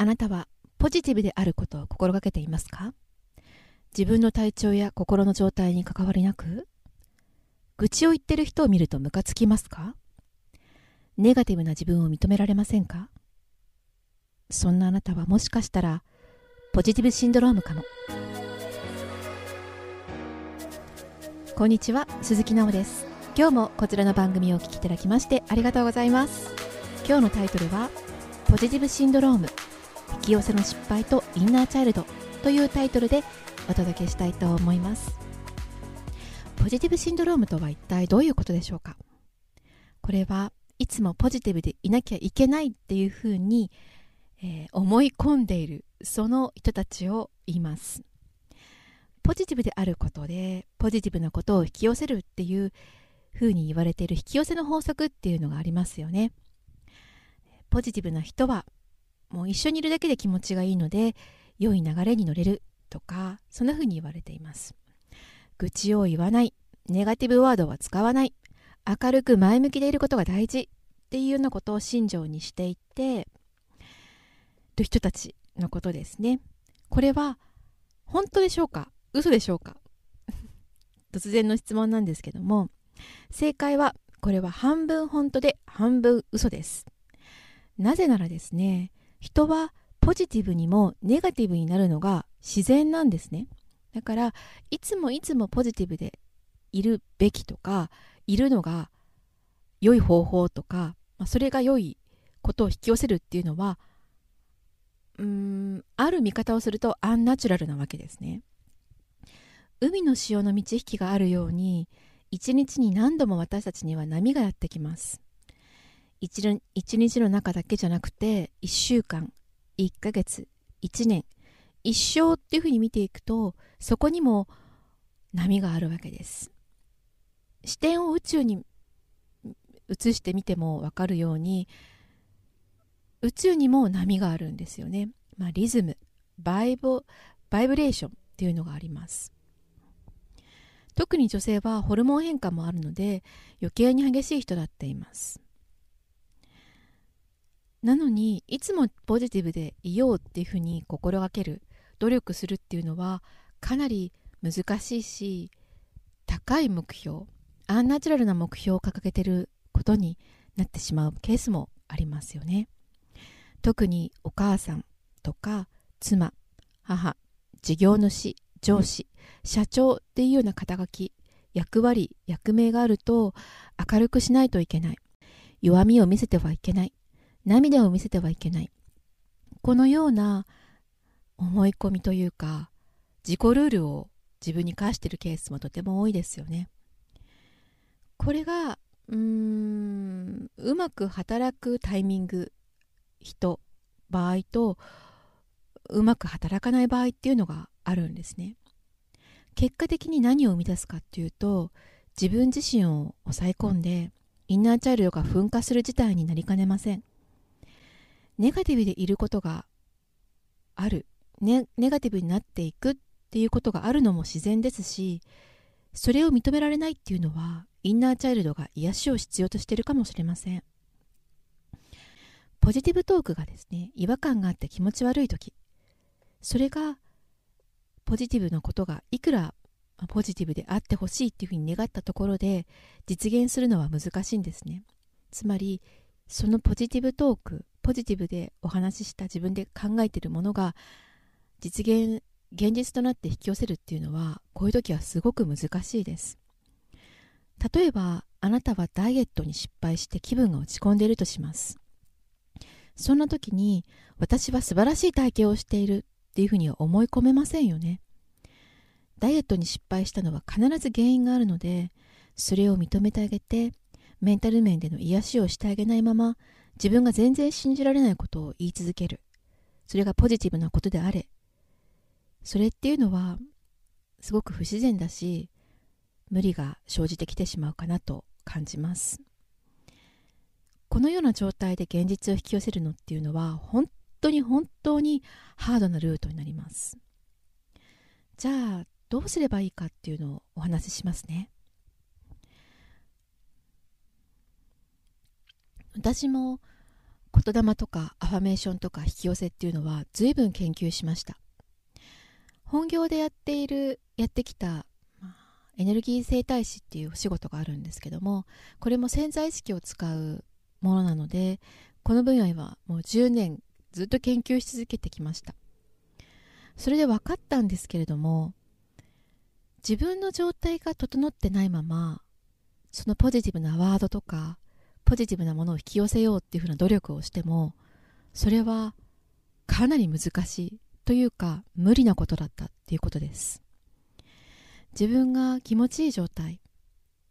あなたはポジティブであることを心がけていますか？自分の体調や心の状態に関わりなく、愚痴を言ってる人を見るとムカつきますか？ネガティブな自分を認められませんか？そんなあなたはもしかしたらポジティブシンドロームかも。こんにちは、鈴木直です。今日もこちらの番組をお聞きいただきましてありがとうございます。今日のタイトルはポジティブシンドローム、引き寄せの失敗とインナーチャイルドというタイトルでお届けしたいと思います。ポジティブシンドロームとは一体どういうことでしょうか？これはいつもポジティブでいなきゃいけないっていうふうに、思い込んでいるその人たちを言います。ポジティブであることでポジティブなことを引き寄せるっていうふうに言われている引き寄せの法則っていうのがありますよね。ポジティブな人はもう一緒にいるだけで気持ちがいいので良い流れに乗れるとか、そんなふうに言われています。愚痴を言わない、ネガティブワードは使わない、明るく前向きでいることが大事っていうようなことを信条にしていってる人たちのことですね。これは本当でしょうか？嘘でしょうか？突然の質問なんですけども、正解はこれは半分本当で半分嘘です。なぜならですね、人はポジティブにもネガティブになるのが自然なんですね。だからいつもポジティブでいるべきとか、いるのが良い方法とか、それが良いことを引き寄せるっていうのはある見方をするとアンナチュラルなわけですね。海の潮の満ち引きがあるように、一日に何度も私たちには波がやってきます。一日の中だけじゃなくて、1週間、1ヶ月、1年、一生っていうふうに見ていくと、そこにも波があるわけです。視点を宇宙に移してみても分かるように、宇宙にも波があるんですよね。リズム、バイブレーションっていうのがあります。特に女性はホルモン変化もあるので余計に激しい人だっています。なのにいつもポジティブでいようっていうふうに心がける、努力するっていうのはかなり難しいし、高い目標、アンナチュラルな目標を掲げてることになってしまうケースもありますよね。特にお母さんとか妻、母、事業主、上司、社長っていうような肩書き、役割、役名があると明るくしないといけない、弱みを見せてはいけない、涙を見せてはいけない、このような思い込みというか自己ルールを自分に課しているケースもとても多いですよね。これがうまく働くタイミング、人、場合とうまく働かない場合っていうのがあるんですね。結果的に何を生み出すかっていうと、自分自身を抑え込んでインナーチャイルドが噴火する事態になりかねません。ネガティブでいることがある、ネガティブになっていくっていうことがあるのも自然ですし、それを認められないっていうのはインナーチャイルドが癒しを必要としているかもしれません。ポジティブトークがですね、違和感があって気持ち悪いとき、それがポジティブなことがいくらポジティブであってほしいっていうふうに願ったところで実現するのは難しいんですね。つまりそのポジティブトーク、ポジティブでお話しした、自分で考えているものが現実となって引き寄せるっていうのは、こういう時はすごく難しいです。例えばあなたはダイエットに失敗して気分が落ち込んでいるとします。そんな時に私は素晴らしい体型をしているっていうふうには思い込めませんよね。ダイエットに失敗したのは必ず原因があるので、それを認めてあげて、メンタル面での癒しをしてあげないまま、自分が全然信じられないことを言い続ける。それがポジティブなことであれ。それっていうのはすごく不自然だし、無理が生じてきてしまうかなと感じます。このような状態で現実を引き寄せるのっていうのは、本当にハードなルートになります。じゃあどうすればいいかっていうのをお話ししますね。私も言霊とかアファメーションとか引き寄せっていうのは随分研究しました。本業でやってきたエネルギー整体師っていうお仕事があるんですけども、これも潜在意識を使うものなので、この分野はもう10年ずっと研究し続けてきました。それで分かったんですけれども、自分の状態が整ってないままそのポジティブなワードとかポジティブなものを引き寄せようっていうふうな努力をしても、それはかなり難しいというか無理なことだったっていうことです。自分が気持ちいい状態、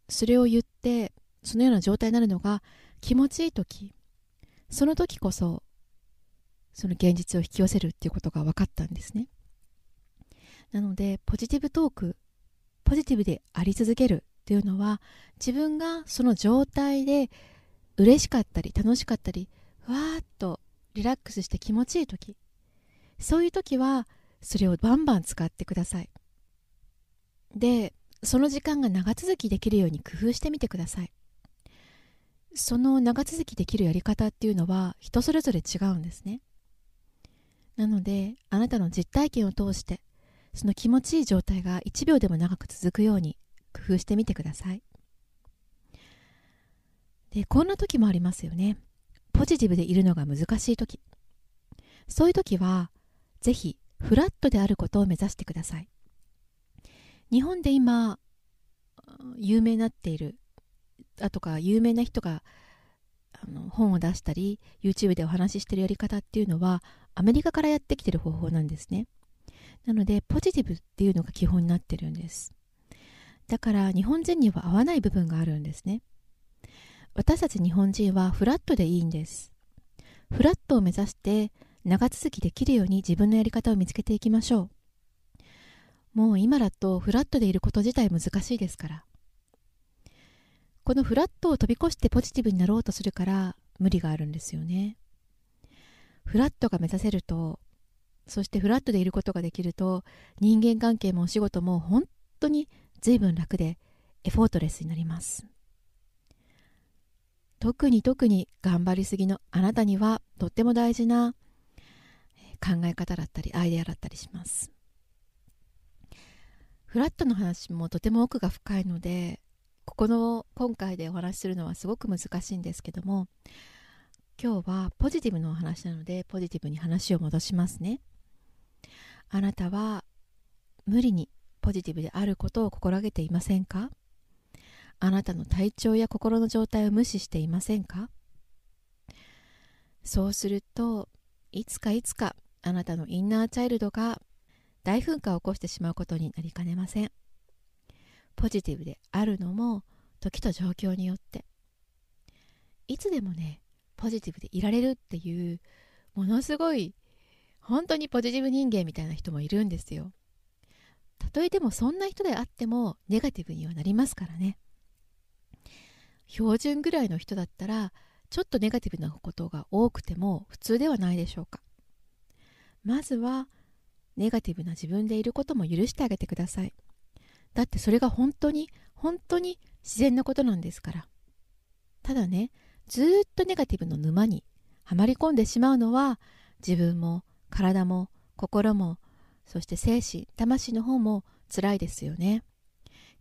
それを言ってそのような状態になるのが気持ちいい時、その時こそその現実を引き寄せるっていうことが分かったんですね。なのでポジティブトーク、ポジティブであり続けるっていうのは、自分がその状態で嬉しかったり楽しかったり、わーっとリラックスして気持ちいい時、そういう時はそれをバンバン使ってください。で、その時間が長続きできるように工夫してみてください。その長続きできるやり方っていうのは人それぞれ違うんですね。なのであなたの実体験を通して、その気持ちいい状態が1秒でも長く続くように工夫してみてください。で、こんな時もありますよね。ポジティブでいるのが難しい時、そういう時はぜひフラットであることを目指してください。日本で今有名になっているとか、有名な人が本を出したり YouTube でお話ししているやり方っていうのはアメリカからやってきている方法なんですね。なのでポジティブっていうのが基本になってるんです。だから日本人には合わない部分があるんですね。私たち日本人はフラットでいいんです。フラットを目指して長続きできるように自分のやり方を見つけていきましょう。もう今だとフラットでいること自体難しいですから、このフラットを飛び越してポジティブになろうとするから無理があるんですよね。フラットが目指せると、そしてフラットでいることができると、人間関係もお仕事も本当に随分楽でエフォートレスになります。特に頑張りすぎのあなたにはとっても大事な考え方だったりアイデアだったりします。フラットの話もとても奥が深いので、今回でお話しするのはすごく難しいんですけども、今日はポジティブのお話なのでポジティブに話を戻しますね。あなたは無理にポジティブであることを心がけていませんか？あなたの体調や心の状態を無視していませんか？そうすると、いつかあなたのインナーチャイルドが大噴火を起こしてしまうことになりかねません。ポジティブであるのも時と状況によって、いつでもね、ポジティブでいられるっていう、ものすごい本当にポジティブ人間みたいな人もいるんですよ。たとえでもそんな人であってもネガティブにはなりますからね。標準ぐらいの人だったらちょっとネガティブなことが多くても普通ではないでしょうか。まずはネガティブな自分でいることも許してあげてください。だってそれが本当に自然なことなんですから。ただね、ずっとネガティブの沼にはまり込んでしまうのは、自分も体も心も、そして精神、魂の方も辛いですよね。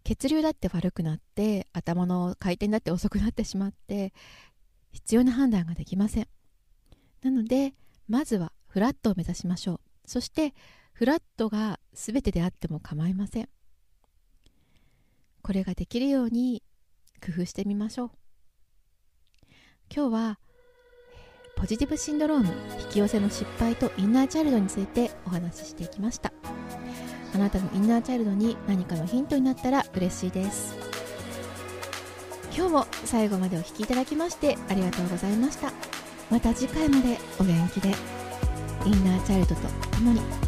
血流だって悪くなって、頭の回転だって遅くなってしまって、必要な判断ができません。なのでまずはフラットを目指しましょう。そしてフラットが全てであっても構いません。これができるように工夫してみましょう。今日はポジティブシンドローム、引き寄せの失敗とインナーチャイルドについてお話ししていきました。あなたのインナーチャイルドに何かのヒントになったら嬉しいです。今日も最後までお聴きいただきましてありがとうございました。また次回までお元気で。インナーチャイルドと共に。